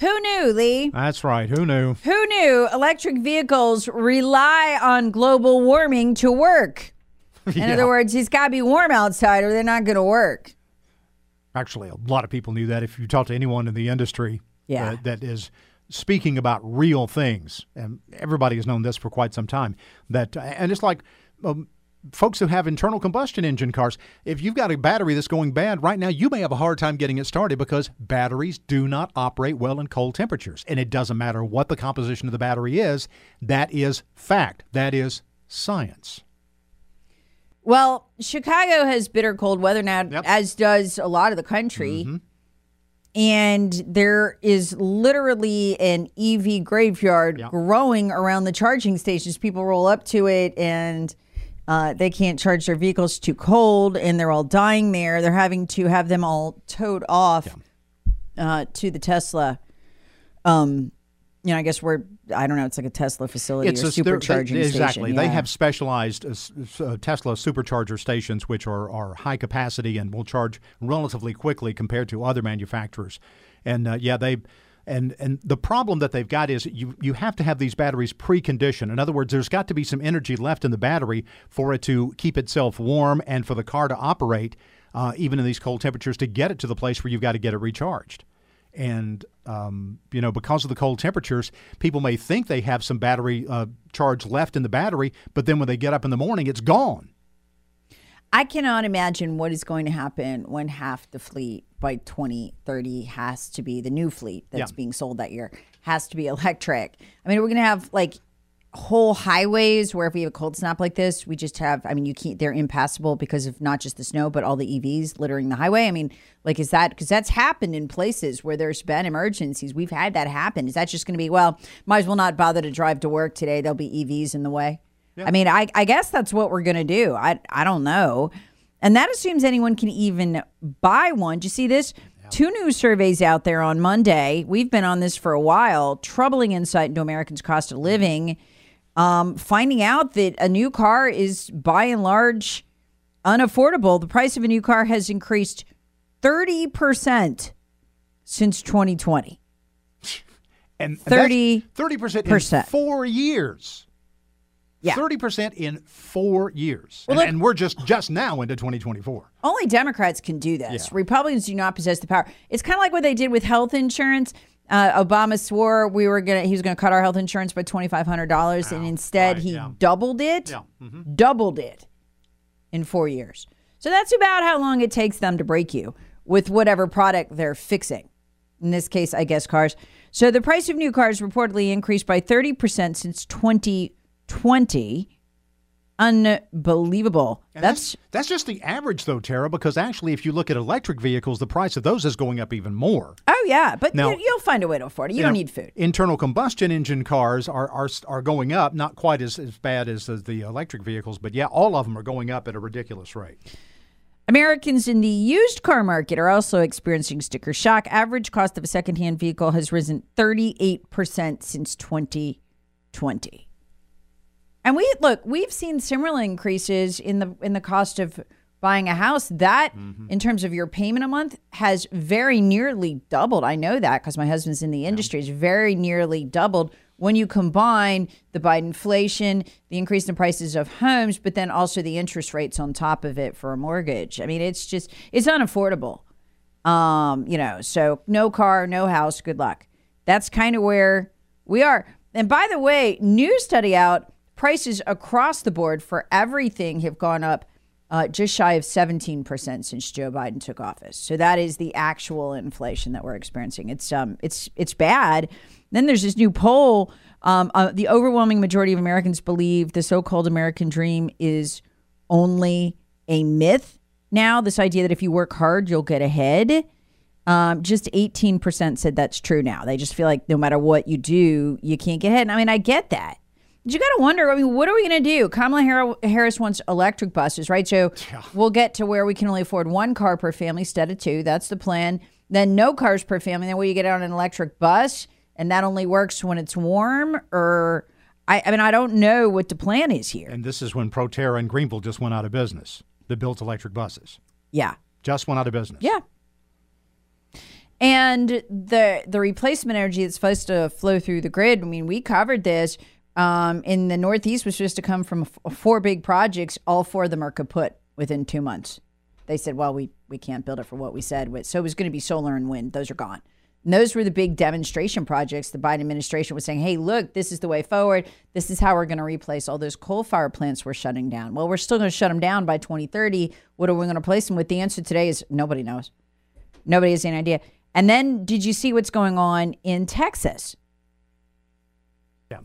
Who knew, Lee? That's right. Who knew? Who knew electric vehicles rely on global warming to work? In other words, it's got to be warm outside or they're not going to work. Actually, a lot of people knew that. If you talk to anyone in the industry that is speaking about real things, and everybody has known this for quite some time, that, and it's like folks who have internal combustion engine cars, if you've got a battery that's going bad right now, you may have a hard time getting it started because batteries do not operate well in cold temperatures. And it doesn't matter what the composition of the battery is. That is fact. That is science. Well, Chicago has bitter cold weather now, as does a lot of the country. Mm-hmm. And there is literally an EV graveyard growing around the charging stations. People roll up to it and they can't charge their vehicles, too cold, and they're all dying there. They're having to have them all towed off to the Tesla. You know, I guess I don't know, it's like a Tesla facility or supercharging station. Exactly. Yeah. They have specialized Tesla supercharger stations, which are high capacity and will charge relatively quickly compared to other manufacturers. And And the problem that they've got is you have to have these batteries preconditioned. In other words, there's got to be some energy left in the battery for it to keep itself warm and for the car to operate, even in these cold temperatures, to get it to the place where you've got to get it recharged. And, you know, because of the cold temperatures, people may think they have some battery charge left in the battery, but then when they get up in the morning, it's gone. I cannot imagine what is going to happen when half the fleet by 2030 has to be, the new fleet that's being sold that year, has to be electric. I mean, we're going to have like whole highways where if we have a cold snap like this, we just have, I mean, you can't, they're impassable because of not just the snow, but all the EVs littering the highway. I mean, like, is that, because that's happened in places where there's been emergencies. We've had that happen. Is that just going to be, well, might as well not bother to drive to work today. There'll be EVs in the way. Yeah. I mean, I guess that's what we're going to do. I don't know. And that assumes anyone can even buy one. Do you see this? Yeah. Two new surveys out there on Monday. We've been on this for a while. Troubling insight into Americans' cost of living. Finding out that a new car is, by and large, unaffordable. The price of a new car has increased 30% since 2020. And 30% in 4 years. Yeah. 30% in 4 years. Well, and we're just now into 2024. Only Democrats can do this. Yeah. Republicans do not possess the power. It's kind of like what they did with health insurance. Obama swore he was going to cut our health insurance by $2,500, and instead he doubled it. Yeah. Mm-hmm. Doubled it in 4 years. So that's about how long it takes them to break you with whatever product they're fixing. In this case, I guess cars. So the price of new cars reportedly increased by 30% since 2020. Unbelievable. And that's just the average, though, Tara, because actually if you look at electric vehicles, the price of those is going up even more. Oh, yeah. But now, you'll find a way to afford it. You don't need food. Internal combustion engine cars are going up, not quite as bad as the electric vehicles. But, yeah, all of them are going up at a ridiculous rate. Americans in the used car market are also experiencing sticker shock. Average cost of a secondhand vehicle has risen 38% since 2020. And we've seen similar increases in the cost of buying a house. That, in terms of your payment a month, has very nearly doubled. I know that because my husband's in the industry. It's very nearly doubled when you combine the Bidenflation, the increase in prices of homes, but then also the interest rates on top of it for a mortgage. I mean, it's unaffordable. So no car, no house, good luck. That's kind of where we are. And by the way, new study out. Prices across the board for everything have gone up just shy of 17% since Joe Biden took office. So that is the actual inflation that we're experiencing. It's bad. Then there's this new poll. The overwhelming majority of Americans believe the so-called American dream is only a myth. Now, this idea that if you work hard, you'll get ahead. Just 18% said that's true now. They just feel like no matter what you do, you can't get ahead. And I mean, I get that. But you got to wonder, I mean, what are we going to do? Kamala Harris wants electric buses, right? So we'll get to where we can only afford one car per family instead of two. That's the plan. Then no cars per family. Then will you get on an electric bus? And that only works when it's warm? Or, I mean, I don't know what the plan is here. And this is when Proterra and Greenville just went out of business. They built electric buses. Yeah. Just went out of business. Yeah. And the replacement energy that's supposed to flow through the grid, I mean, we covered this in the Northeast, was supposed to come from four big projects. All four of them are kaput within 2 months. They said, well, we can't build it for what we said. So it was going to be solar and wind. Those are gone. And those were the big demonstration projects. The Biden administration was saying, hey, look, this is the way forward. This is how we're going to replace all those coal-fired plants we're shutting down. Well, we're still going to shut them down by 2030. What are we going to replace them with? The answer today is nobody knows. Nobody has any idea. And then did you see what's going on in Texas? Yeah.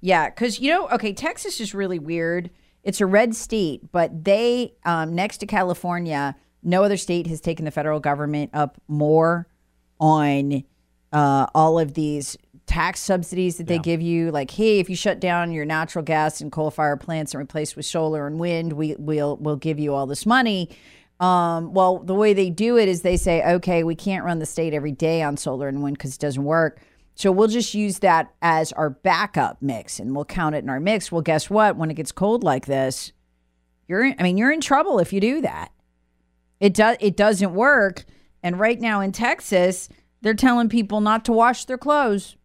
Yeah, because, you know, okay, Texas is really weird. It's a red state, but they, next to California, no other state has taken the federal government up more on all of these tax subsidies that they give you. Like, hey, if you shut down your natural gas and coal-fired plants and replace with solar and wind, we'll give you all this money. Well, the way they do it is they say, okay, we can't run the state every day on solar and wind because it doesn't work. So we'll just use that as our backup mix and we'll count it in our mix. Well, guess what? When it gets cold like this, you're in trouble if you do that. It doesn't work. And right now in Texas, they're telling people not to wash their clothes.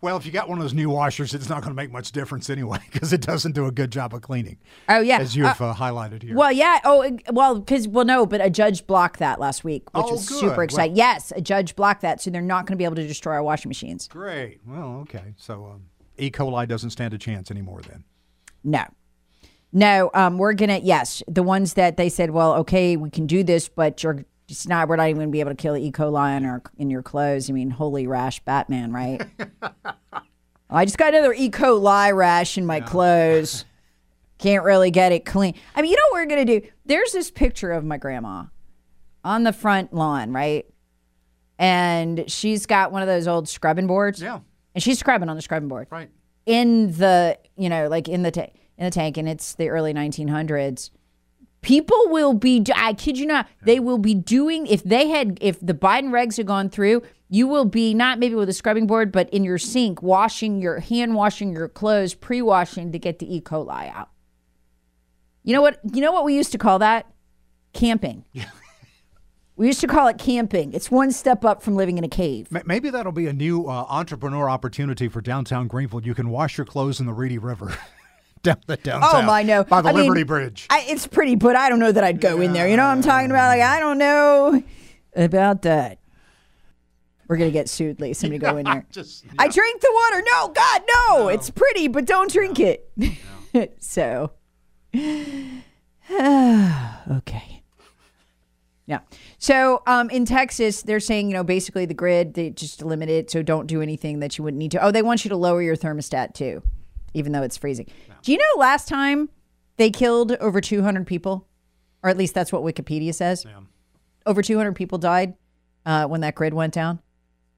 Well, if you got one of those new washers, it's not going to make much difference anyway because it doesn't do a good job of cleaning. Oh, yeah. As you have highlighted here. Well, yeah. Oh, well, but a judge blocked that last week, which was good. Super exciting. Well, yes, a judge blocked that, so they're not going to be able to destroy our washing machines. Great. Well, okay. So E. coli doesn't stand a chance anymore then. No. No, we're going to, yes, the ones that they said, well, okay, we can do this, but we're not even going to be able to kill E. coli in your clothes. I mean, holy rash Batman, right? I just got another E. coli rash in my clothes. Can't really get it clean. I mean, you know what we're going to do? There's this picture of my grandma on the front lawn, right? And she's got one of those old scrubbing boards. Yeah. And she's scrubbing on the scrubbing board. Right. In the, you know, like in the tank, and it's the early 1900s. People will be, I kid you not, they will be doing, if the Biden regs had gone through, you will be, not maybe with a scrubbing board, but in your sink, hand washing your clothes, pre-washing to get the E. coli out. You know what we used to call that? Camping. We used to call it camping. It's one step up from living in a cave. Maybe that'll be a new entrepreneur opportunity for downtown Greenfield. You can wash your clothes in the Reedy River. Down the downtown. Oh my, no. By the Liberty Bridge. It's pretty, but I don't know that I'd go in there. You know what I'm talking about? Like, I don't know about that. We're going to get sued, Lee. Somebody go in there. I drink the water. No, God, no. It's pretty, but don't drink it. No. So, okay. Yeah. So in Texas, they're saying, basically the grid, they just limit it. So don't do anything that you wouldn't need to. Oh, they want you to lower your thermostat too, even though it's freezing. No. Do you know last time they killed over 200 people? Or at least that's what Wikipedia says. Yeah. Over 200 people died when that grid went down.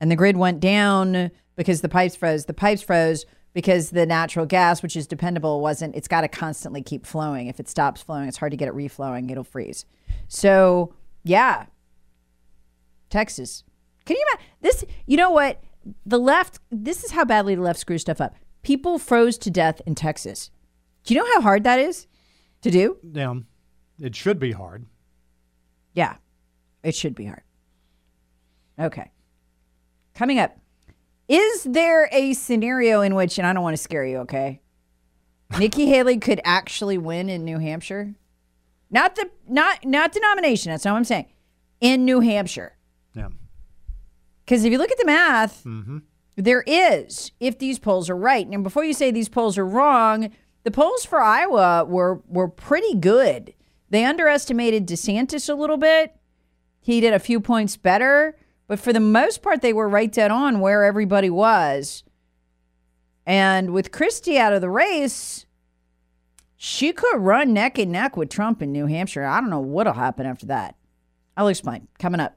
And the grid went down because the pipes froze. The pipes froze because the natural gas, which is dependable, it's got to constantly keep flowing. If it stops flowing, it's hard to get it reflowing. It'll freeze. So, yeah. Texas. Can you imagine? This, you know what? The left, this is how badly the left screws stuff up. People froze to death in Texas. Do you know how hard that is to do? Yeah, it should be hard. Yeah, it should be hard. Okay. Coming up, is there a scenario in which, and I don't want to scare you, okay, Nikki Haley could actually win in New Hampshire? Not the nomination, that's not what I'm saying. In New Hampshire. Yeah. Because if you look at the math... Mm-hmm. There is, if these polls are right. Now, before you say these polls are wrong, the polls for Iowa were pretty good. They underestimated DeSantis a little bit. He did a few points better. But for the most part, they were right dead on where everybody was. And with Christie out of the race, she could run neck and neck with Trump in New Hampshire. I don't know what'll happen after that. I'll explain coming up.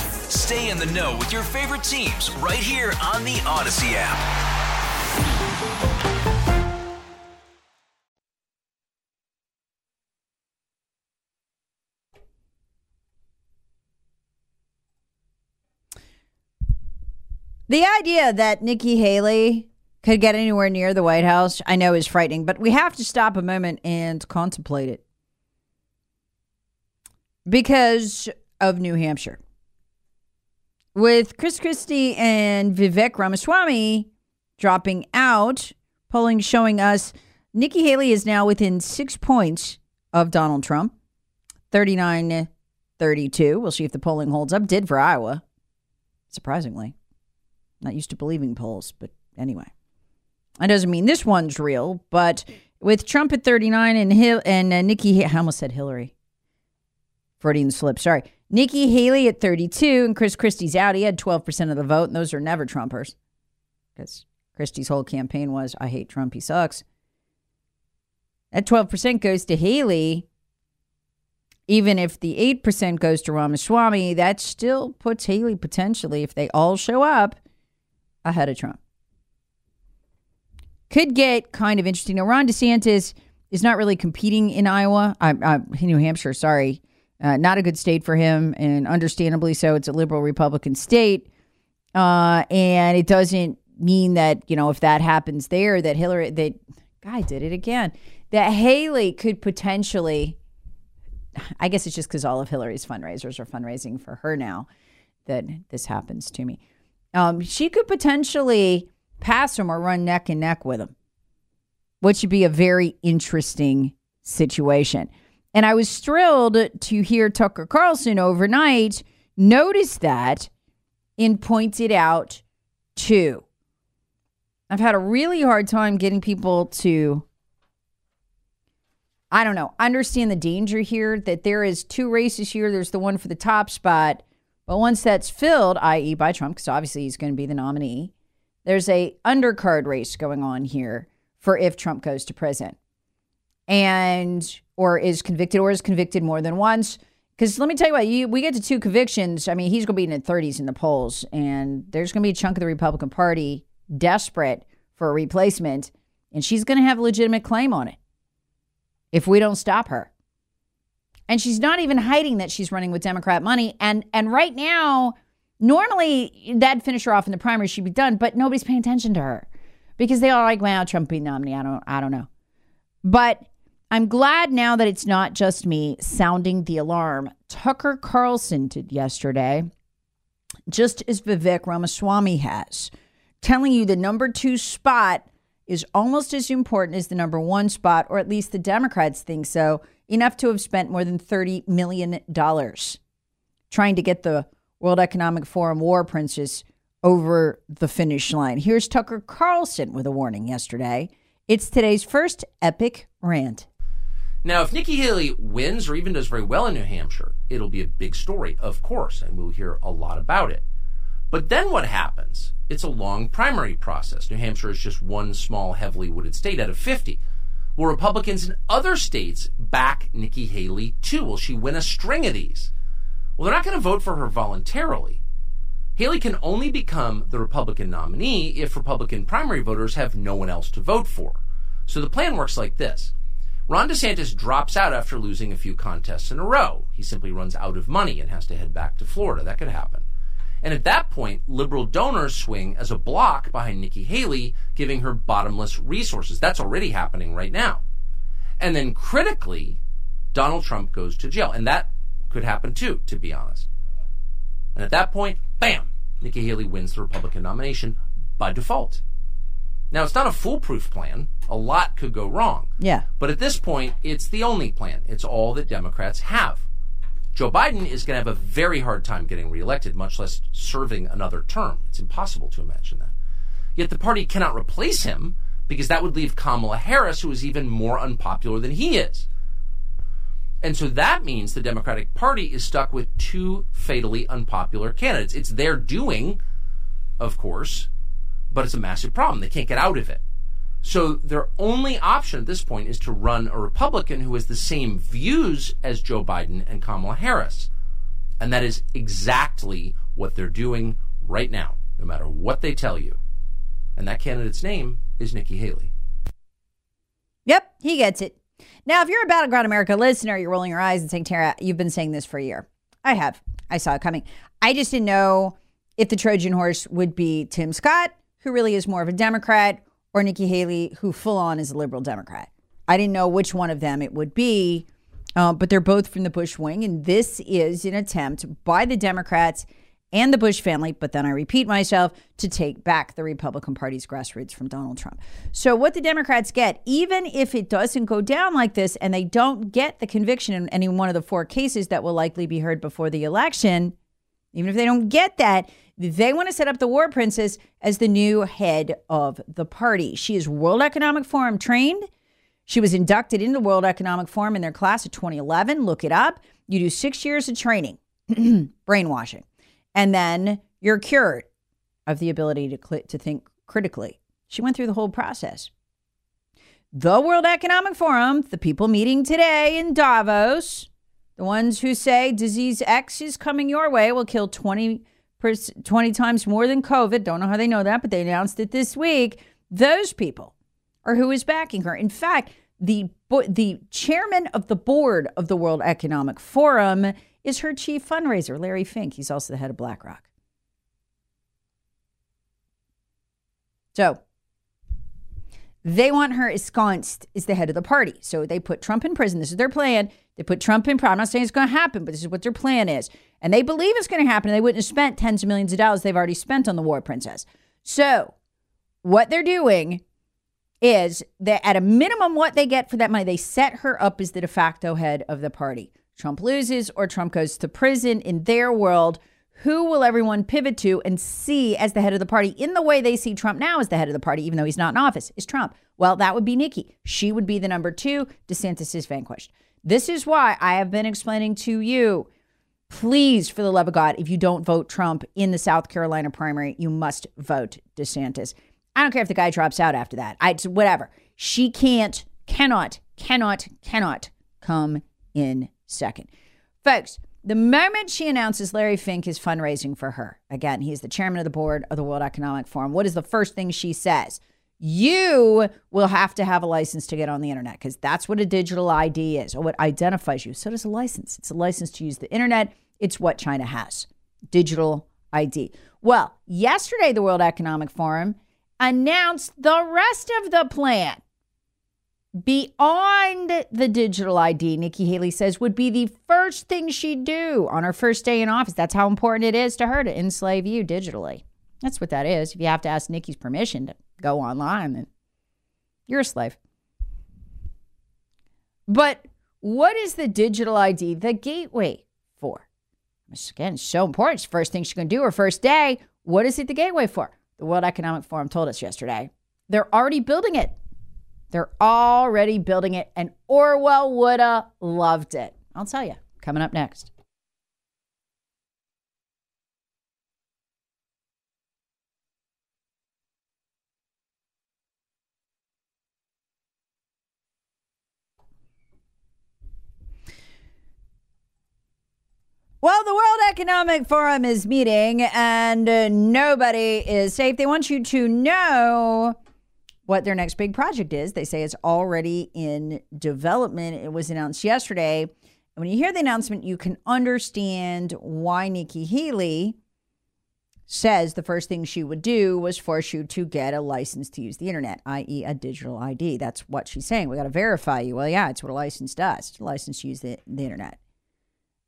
Stay in the know with your favorite teams right here on the Odyssey app. The idea that Nikki Haley could get anywhere near the White House, I know, is frightening, but we have to stop a moment and contemplate it because of New Hampshire. With Chris Christie and Vivek Ramaswamy dropping out, polling showing us Nikki Haley is now within 6 points of Donald Trump, 39-32. We'll see if the polling holds up. Did for Iowa, surprisingly. Not used to believing polls, but anyway. That doesn't mean this one's real, but with Trump at 39 and Nikki, I almost said Hillary. Freudian slip, sorry. Nikki Haley at 32 and Chris Christie's out. He had 12% of the vote, and those are never Trumpers. Because Christie's whole campaign was, I hate Trump, he sucks. That 12% goes to Haley. Even if the 8% goes to Ramaswamy, that still puts Haley potentially, if they all show up, ahead of Trump. Could get kind of interesting. Now, Ron DeSantis is not really competing in Iowa. New Hampshire, sorry. Not a good state for him, and understandably so. It's a liberal Republican state. And it doesn't mean that, you know, if that happens there, that Hillary, that guy did it again, that Haley could potentially, I guess it's just because all of Hillary's fundraisers are fundraising for her now that this happens to me. She could potentially pass him or run neck and neck with him, which would be a very interesting situation. And I was thrilled to hear Tucker Carlson overnight notice that and point it out too. I've had a really hard time getting people to, I don't know, understand the danger here that there is two races here. There's the one for the top spot. But once that's filled, i.e. by Trump, because obviously he's going to be the nominee, there's a undercard race going on here for if Trump goes to prison and or is convicted more than once. Because let me tell you what, we get to two convictions. I mean, he's going to be in the 30s in the polls, and there's going to be a chunk of the Republican Party desperate for a replacement, and she's going to have a legitimate claim on it if we don't stop her. And she's not even hiding that she's running with Democrat money. And right now, normally that'd finish her off in the primary. She'd be done, but nobody's paying attention to her because they are like, well, Trump be nominee. I don't know. But I'm glad now that it's not just me sounding the alarm. Tucker Carlson did yesterday, just as Vivek Ramaswamy has, telling you the number two spot is almost as important as the number one spot, or at least the Democrats think so. Enough to have spent more than $30 million trying to get the World Economic Forum war princess over the finish line. Here's Tucker Carlson with a warning yesterday. It's today's first epic rant. Now, if Nikki Haley wins or even does very well in New Hampshire, it'll be a big story, of course, and we'll hear a lot about it. But then what happens? It's a long primary process. New Hampshire is just one small, heavily wooded state out of 50. Will Republicans in other states back Nikki Haley, too? Will she win a string of these? Well, they're not going to vote for her voluntarily. Haley can only become the Republican nominee if Republican primary voters have no one else to vote for. So the plan works like this. Ron DeSantis drops out after losing a few contests in a row. He simply runs out of money and has to head back to Florida. That could happen. And at that point, liberal donors swing as a block behind Nikki Haley, giving her bottomless resources. That's already happening right now. And then critically, Donald Trump goes to jail. And that could happen too, to be honest. And at that point, bam, Nikki Haley wins the Republican nomination by default. Now, it's not a foolproof plan. A lot could go wrong. Yeah. But at this point, it's the only plan. It's all that Democrats have. Joe Biden is going to have a very hard time getting reelected, much less serving another term. It's impossible to imagine that. Yet the party cannot replace him because that would leave Kamala Harris, who is even more unpopular than he is. And so that means the Democratic Party is stuck with two fatally unpopular candidates. It's their doing, of course, but it's a massive problem. They can't get out of it. So their only option at this point is to run a Republican who has the same views as Joe Biden and Kamala Harris. And that is exactly what they're doing right now, no matter what they tell you. And that candidate's name is Nikki Haley. Yep, he gets it. Now, if you're a Battleground America listener, you're rolling your eyes and saying, Tara, you've been saying this for a year. I have. I saw it coming. I just didn't know if the Trojan horse would be Tim Scott, who really is more of a Democrat, or Nikki Haley, who full on is a liberal Democrat. I didn't know which one of them it would be, but they're both from the Bush wing. And this is an attempt by the Democrats and the Bush family, but then I repeat myself, to take back the Republican Party's grassroots from Donald Trump. So what the Democrats get, even if it doesn't go down like this and they don't get the conviction in any one of the four cases that will likely be heard before the election, even if they don't get that, they want to set up the war princess as the new head of the party. She is World Economic Forum trained. She was inducted into World Economic Forum in their class of 2011. Look it up. You do 6 years of training, brainwashing. And then you're cured of the ability to think critically. She went through the whole process. The World Economic Forum, the people meeting today in Davos, the ones who say disease X is coming your way will kill 20 times more than COVID. Don't know how they know that, but they announced it this week. Those people are who is backing her. In fact, the chairman of the board of the World Economic Forum is her chief fundraiser, Larry Fink. He's also the head of BlackRock. So they want her ensconced as the head of the party. So they put Trump in prison. This is their plan. They put Trump in prison. I'm not saying it's going to happen, but this is what their plan is. And they believe it's going to happen. They wouldn't have spent tens of millions of dollars they've already spent on the war princess. So what they're doing is that at a minimum, what they get for that money, they set her up as the de facto head of the party. Trump loses or Trump goes to prison. In their world, who will everyone pivot to and see as the head of the party in the way they see Trump now as the head of the party, even though he's not in office, is Trump? Well, that would be Nikki. She would be the number two. DeSantis is vanquished. This is why I have been explaining to you, please, for the love of God, if you don't vote Trump in the South Carolina primary, you must vote DeSantis. I don't care if the guy drops out after that. Whatever. She cannot come in second. Folks, the moment she announces Larry Fink is fundraising for her, again, he's the chairman of the board of the World Economic Forum. What is the first thing she says? You will have to have a license to get on the internet, because that's what a digital ID is, or what identifies you. So does a license. It's a license to use the internet. It's what China has. Digital ID. Well, yesterday, the World Economic Forum announced the rest of the plan. Beyond the digital ID, Nikki Haley says would be the first thing she'd do on her first day in office. That's how important it is to her to enslave you digitally. That's what that is. If you have to ask Nikki's permission to go online, then you're a slave. But what is the digital ID, the gateway for? This, again, is so important. It's the first thing she's going to do her first day. What is it the gateway for? The World Economic Forum told us yesterday. They're already building it. They're already building it, and Orwell would have loved it. I'll tell you, coming up next. Well, the World Economic Forum is meeting and nobody is safe. They want you to know what their next big project is. They say it's already in development. It was announced yesterday. And when you hear the announcement, you can understand why Nikki Haley says the first thing she would do was force you to get a license to use the internet, i.e. a digital ID. That's what she's saying. We got to verify you. Well, yeah, it's what a license does. It's a license to use the internet.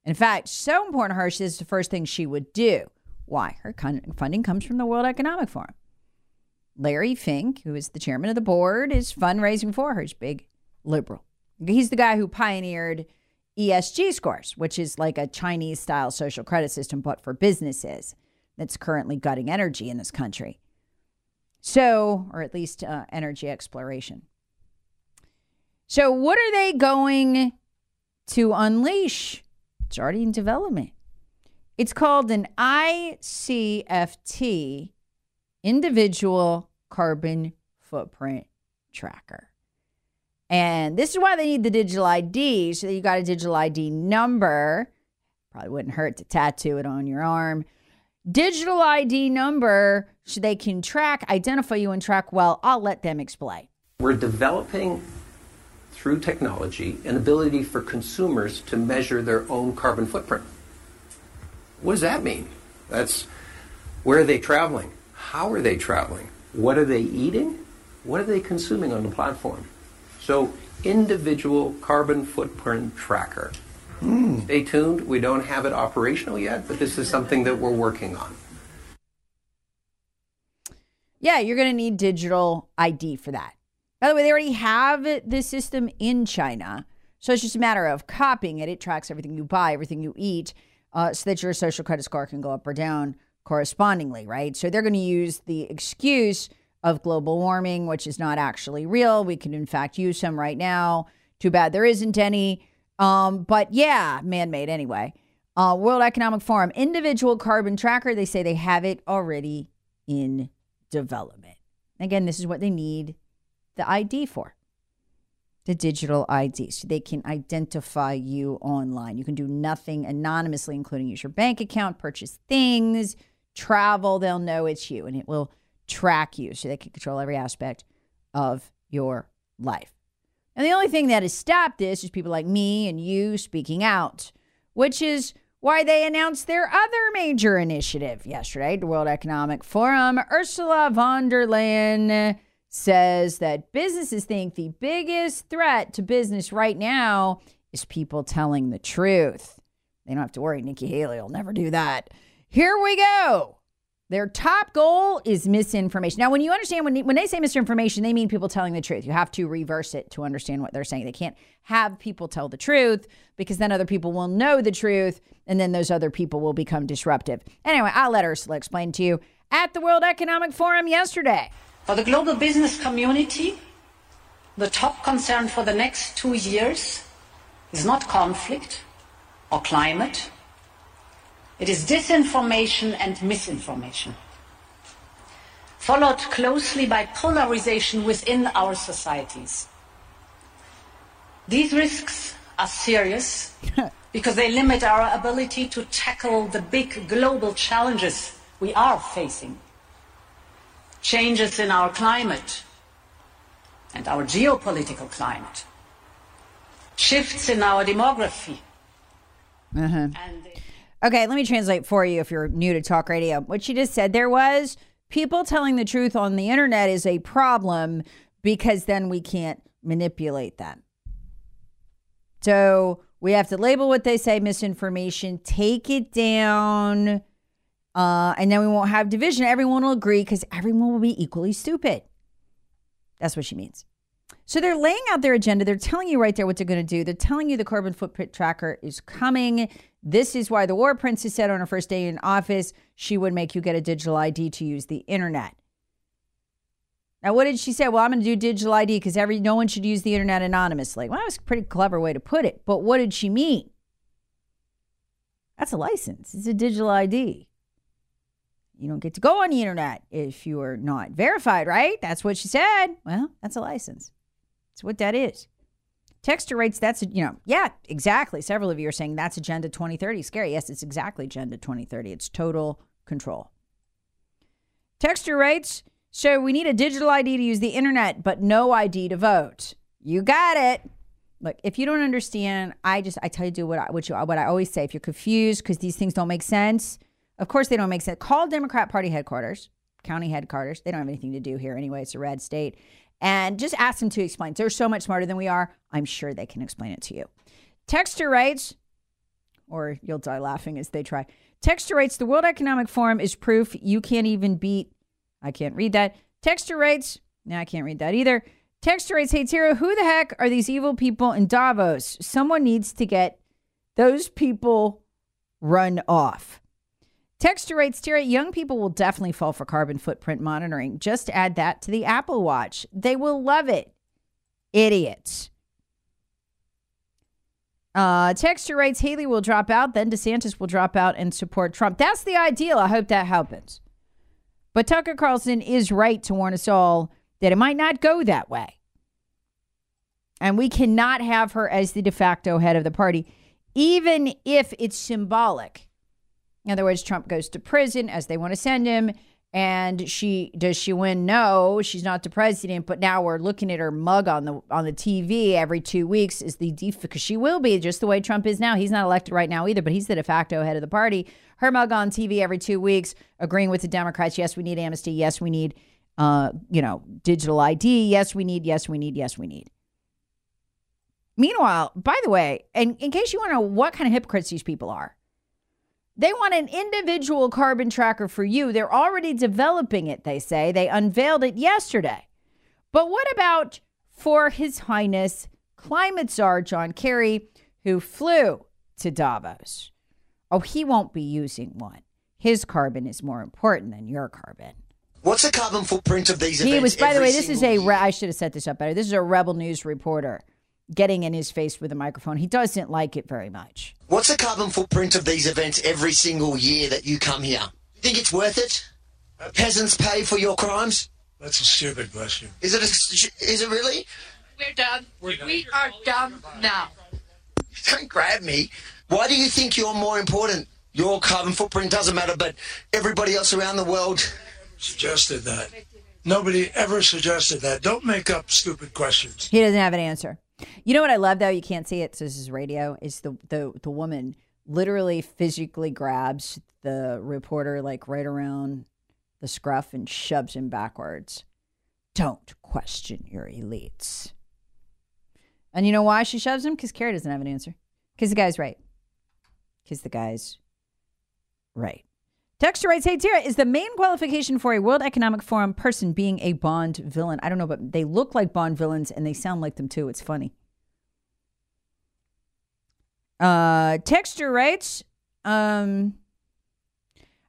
In fact, so important to her, she says the first thing she would do. Why? Her funding comes from the World Economic Forum. Larry Fink, who is the chairman of the board, is fundraising for her. He's big liberal. He's the guy who pioneered ESG scores, which is like a Chinese-style social credit system, but for businesses. That's currently gutting energy in this country. So, or at least energy exploration. So what are they going to unleash? It's already in development. It's called an ICFT, Individual Carbon Footprint Tracker. And this is why they need the digital ID, so that you got a digital ID number. Probably wouldn't hurt to tattoo it on your arm. Digital ID number, so they can track, identify you and track. Well, I'll let them explain. We're developing through technology an ability for consumers to measure their own carbon footprint. What does that mean? That's where are they traveling? How are they traveling? What are they eating? What are they consuming on the platform? So individual carbon footprint tracker. Stay tuned. We don't have it operational yet, but this is something that we're working on. Yeah, you're going to need digital ID for that. By the way, they already have this system in China. So it's just a matter of copying it. It tracks everything you buy, everything you eat, so that your social credit score can go up or down correspondingly, right? So they're going to use the excuse of global warming, which is not actually real. We can, in fact, use some right now. Too bad there isn't any. But yeah, man-made anyway. World Economic Forum, individual carbon tracker. They say they have it already in development. Again, this is what they need the ID for. The digital ID. So they can identify you online. You can do nothing anonymously, including use your bank account, purchase things, travel. They'll know it's you and it will track you so they can control every aspect of your life. And the only thing that has stopped this is people like me and you speaking out, which is why they announced their other major initiative yesterday, the World Economic Forum. Ursula von der Leyen says that businesses think the biggest threat to business right now is people telling the truth. They don't have to worry. Nikki Haley will never do that. Here we go. Their top goal is misinformation. Now, when you understand, when they say misinformation, they mean people telling the truth. You have to reverse it to understand what they're saying. They can't have people tell the truth because then other people will know the truth, and then those other people will become disruptive. Anyway, I'll let Ursula explain to you at the World Economic Forum yesterday. For the global business community, the top concern for the next 2 years is not conflict or climate. It is disinformation and misinformation, followed closely by polarization within our societies. These risks are serious because they limit our ability to tackle the big global challenges we are facing. Changes in our climate and our geopolitical climate, shifts in our demography. Okay, let me translate for you if you're new to talk radio. What she just said there was, people telling the truth on the internet is a problem because then we can't manipulate them. So we have to label what they say misinformation, take it down, and then we won't have division. Everyone will agree because everyone will be equally stupid. That's what she means. So they're laying out their agenda. They're telling you right there what they're going to do. They're telling you the carbon footprint tracker is coming. This is why the war princess said on her first day in office, she would make you get a digital ID to use the internet. Now, what did she say? Well, I'm going to do digital ID because no one should use the internet anonymously. Well, that was a pretty clever way to put it. But what did she mean? That's a license. It's a digital ID. You don't get to go on the internet if you are not verified, right? That's what she said. Well, that's a license. That's what that is. Texter writes, that's, you know, yeah, exactly. Several of you are saying that's Agenda 2030. Scary. Yes, it's exactly Agenda 2030. It's total control. Texter writes, so we need a digital ID to use the internet, but no ID to vote. You got it. Look, if you don't understand, I tell you to do what I always say. If you're confused because these things don't make sense, of course they don't make sense. Call Democrat Party headquarters, county headquarters. They don't have anything to do here anyway. It's a red state. And just ask them to explain. They're so much smarter than we are. I'm sure they can explain it to you. Texter writes, or you'll die laughing as they try. Texter writes, the World Economic Forum is proof you can't even beat. I can't read that. Texter writes, no, I can't read that either. Texter writes, hey, Tara, who the heck are these evil people in Davos? Someone needs to get those people run off. Texter writes, Tara, young people will definitely fall for carbon footprint monitoring. Just add that to the Apple Watch. They will love it. Idiots. Texter writes, Haley will drop out, then DeSantis will drop out and support Trump. That's the ideal. I hope that happens. But Tucker Carlson is right to warn us all that it might not go that way. And we cannot have her as the de facto head of the party, even if it's symbolic. In other words, Trump goes to prison as they want to send him. And does she win? No, she's not the president. But now we're looking at her mug on the TV every 2 weeks is the de facto. She will be just the way Trump is now. He's not elected right now either, but he's the de facto head of the party. Her mug on TV every 2 weeks, agreeing with the Democrats. Yes, we need amnesty. Yes, we need, digital ID. Yes, we need. Meanwhile, by the way, and in case you want to know what kind of hypocrites these people are, they want an individual carbon tracker for you. They're already developing it, they say. They unveiled it yesterday. But what about for His Highness Climate Czar John Kerry, who flew to Davos? Oh, he won't be using one. His carbon is more important than your carbon. What's the carbon footprint of these events? He was, by the way, this is a, I should have set this up better. This is a Rebel News reporter getting in his face with a microphone. He doesn't like it very much. What's the carbon footprint of these events every single year that you come here? You think it's worth it? Peasants pay for your crimes? That's a stupid question. Is it really? We're done. We are done now. Don't grab me. Why do you think you're more important? Your carbon footprint doesn't matter, but everybody else around the world suggested that. Nobody ever suggested that. Don't make up stupid questions. He doesn't have an answer. You know what I love, though? You can't see it. So this is radio. It's the woman literally physically grabs the reporter like right around the scruff and shoves him backwards. Don't question your elites. And you know why she shoves him? Because Carrie doesn't have an answer. Because the guy's right. Texter writes, hey, Tara, is the main qualification for a World Economic Forum person being a Bond villain? I don't know, but they look like Bond villains and they sound like them, too. It's funny. Texter writes, I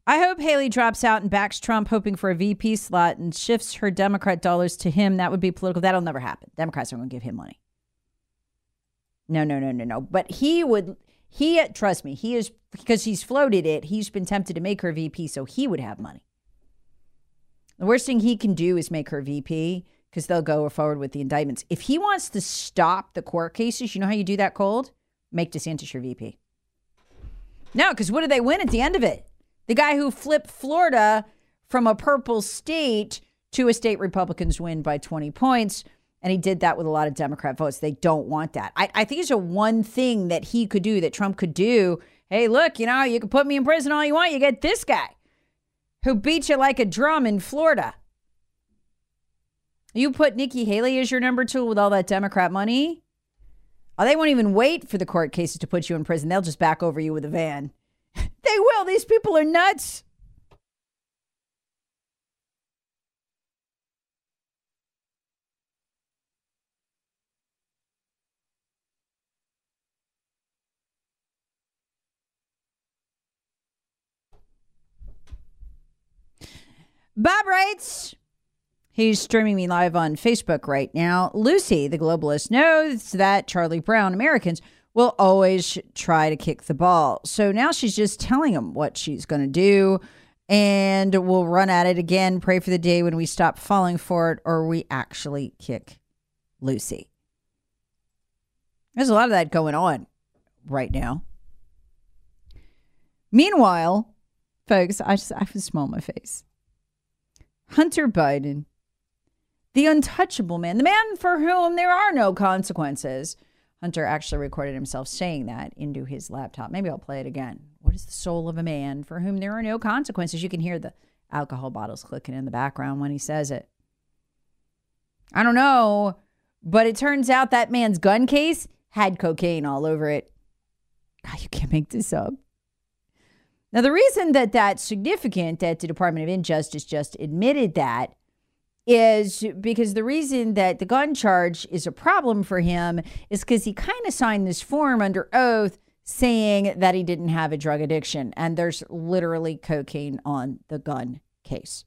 hope Haley drops out and backs Trump, hoping for a VP slot and shifts her Democrat dollars to him. That would be political. That'll never happen. Democrats aren't going to give him money. No. But he would... He, trust me, he is, because he's floated it, he's been tempted to make her VP so he would have money. The worst thing he can do is make her VP because they'll go forward with the indictments. If he wants to stop the court cases, you know how you do that, Cold? Make DeSantis your VP. No, because what do they win at the end of it? The guy who flipped Florida from a purple state to a state Republicans win by 20 points. And he did that with a lot of Democrat votes. They don't want that. I think it's a one thing that he could do, that Trump could do. Hey, look, you can put me in prison all you want. You get this guy who beat you like a drum in Florida. You put Nikki Haley as your number 2 with all that Democrat money. Oh, they won't even wait for the court cases to put you in prison. They'll just back over you with a van. They will. These people are nuts. Bob writes, he's streaming me live on Facebook right now. Lucy, the globalist, knows that Charlie Brown Americans will always try to kick the ball. So now she's just telling him what she's going to do, and we'll run at it again. Pray for the day when we stop falling for it or we actually kick Lucy. There's a lot of that going on right now. Meanwhile, folks, I have a smile on my face. Hunter Biden, the untouchable man, the man for whom there are no consequences. Hunter actually recorded himself saying that into his laptop. Maybe I'll play it again. What is the soul of a man for whom there are no consequences? You can hear the alcohol bottles clicking in the background when he says it. I don't know, but it turns out that man's gun case had cocaine all over it. God, you can't make this up. Now, the reason that that's significant, that the Department of Injustice just admitted that, is because the reason that the gun charge is a problem for him is because he kind of signed this form under oath saying that he didn't have a drug addiction. And there's literally cocaine on the gun case.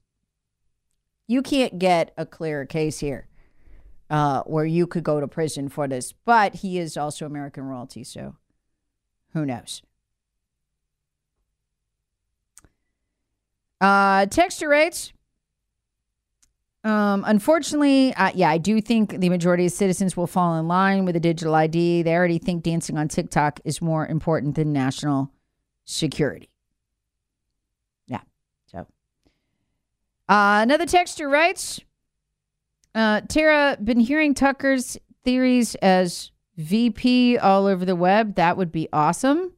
You can't get a clearer case here where you could go to prison for this. But he is also American royalty, so who knows? Texture rates. Unfortunately, I do think the majority of citizens will fall in line with a digital ID. They already think dancing on TikTok is more important than national security. Yeah. So another texter writes, Tara, been hearing Tucker's theories as VP all over the web. That would be awesome.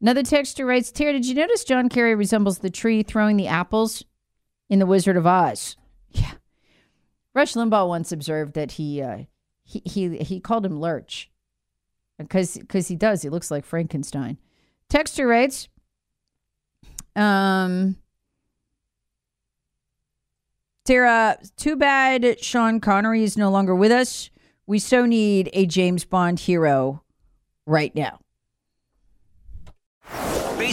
Another texter writes, Tara, did you notice John Kerry resembles the tree throwing the apples in The Wizard of Oz? Yeah. Rush Limbaugh once observed that he called him Lurch because he does. He looks like Frankenstein. Texter writes, Tara, too bad Sean Connery is no longer with us. We so need a James Bond hero right now.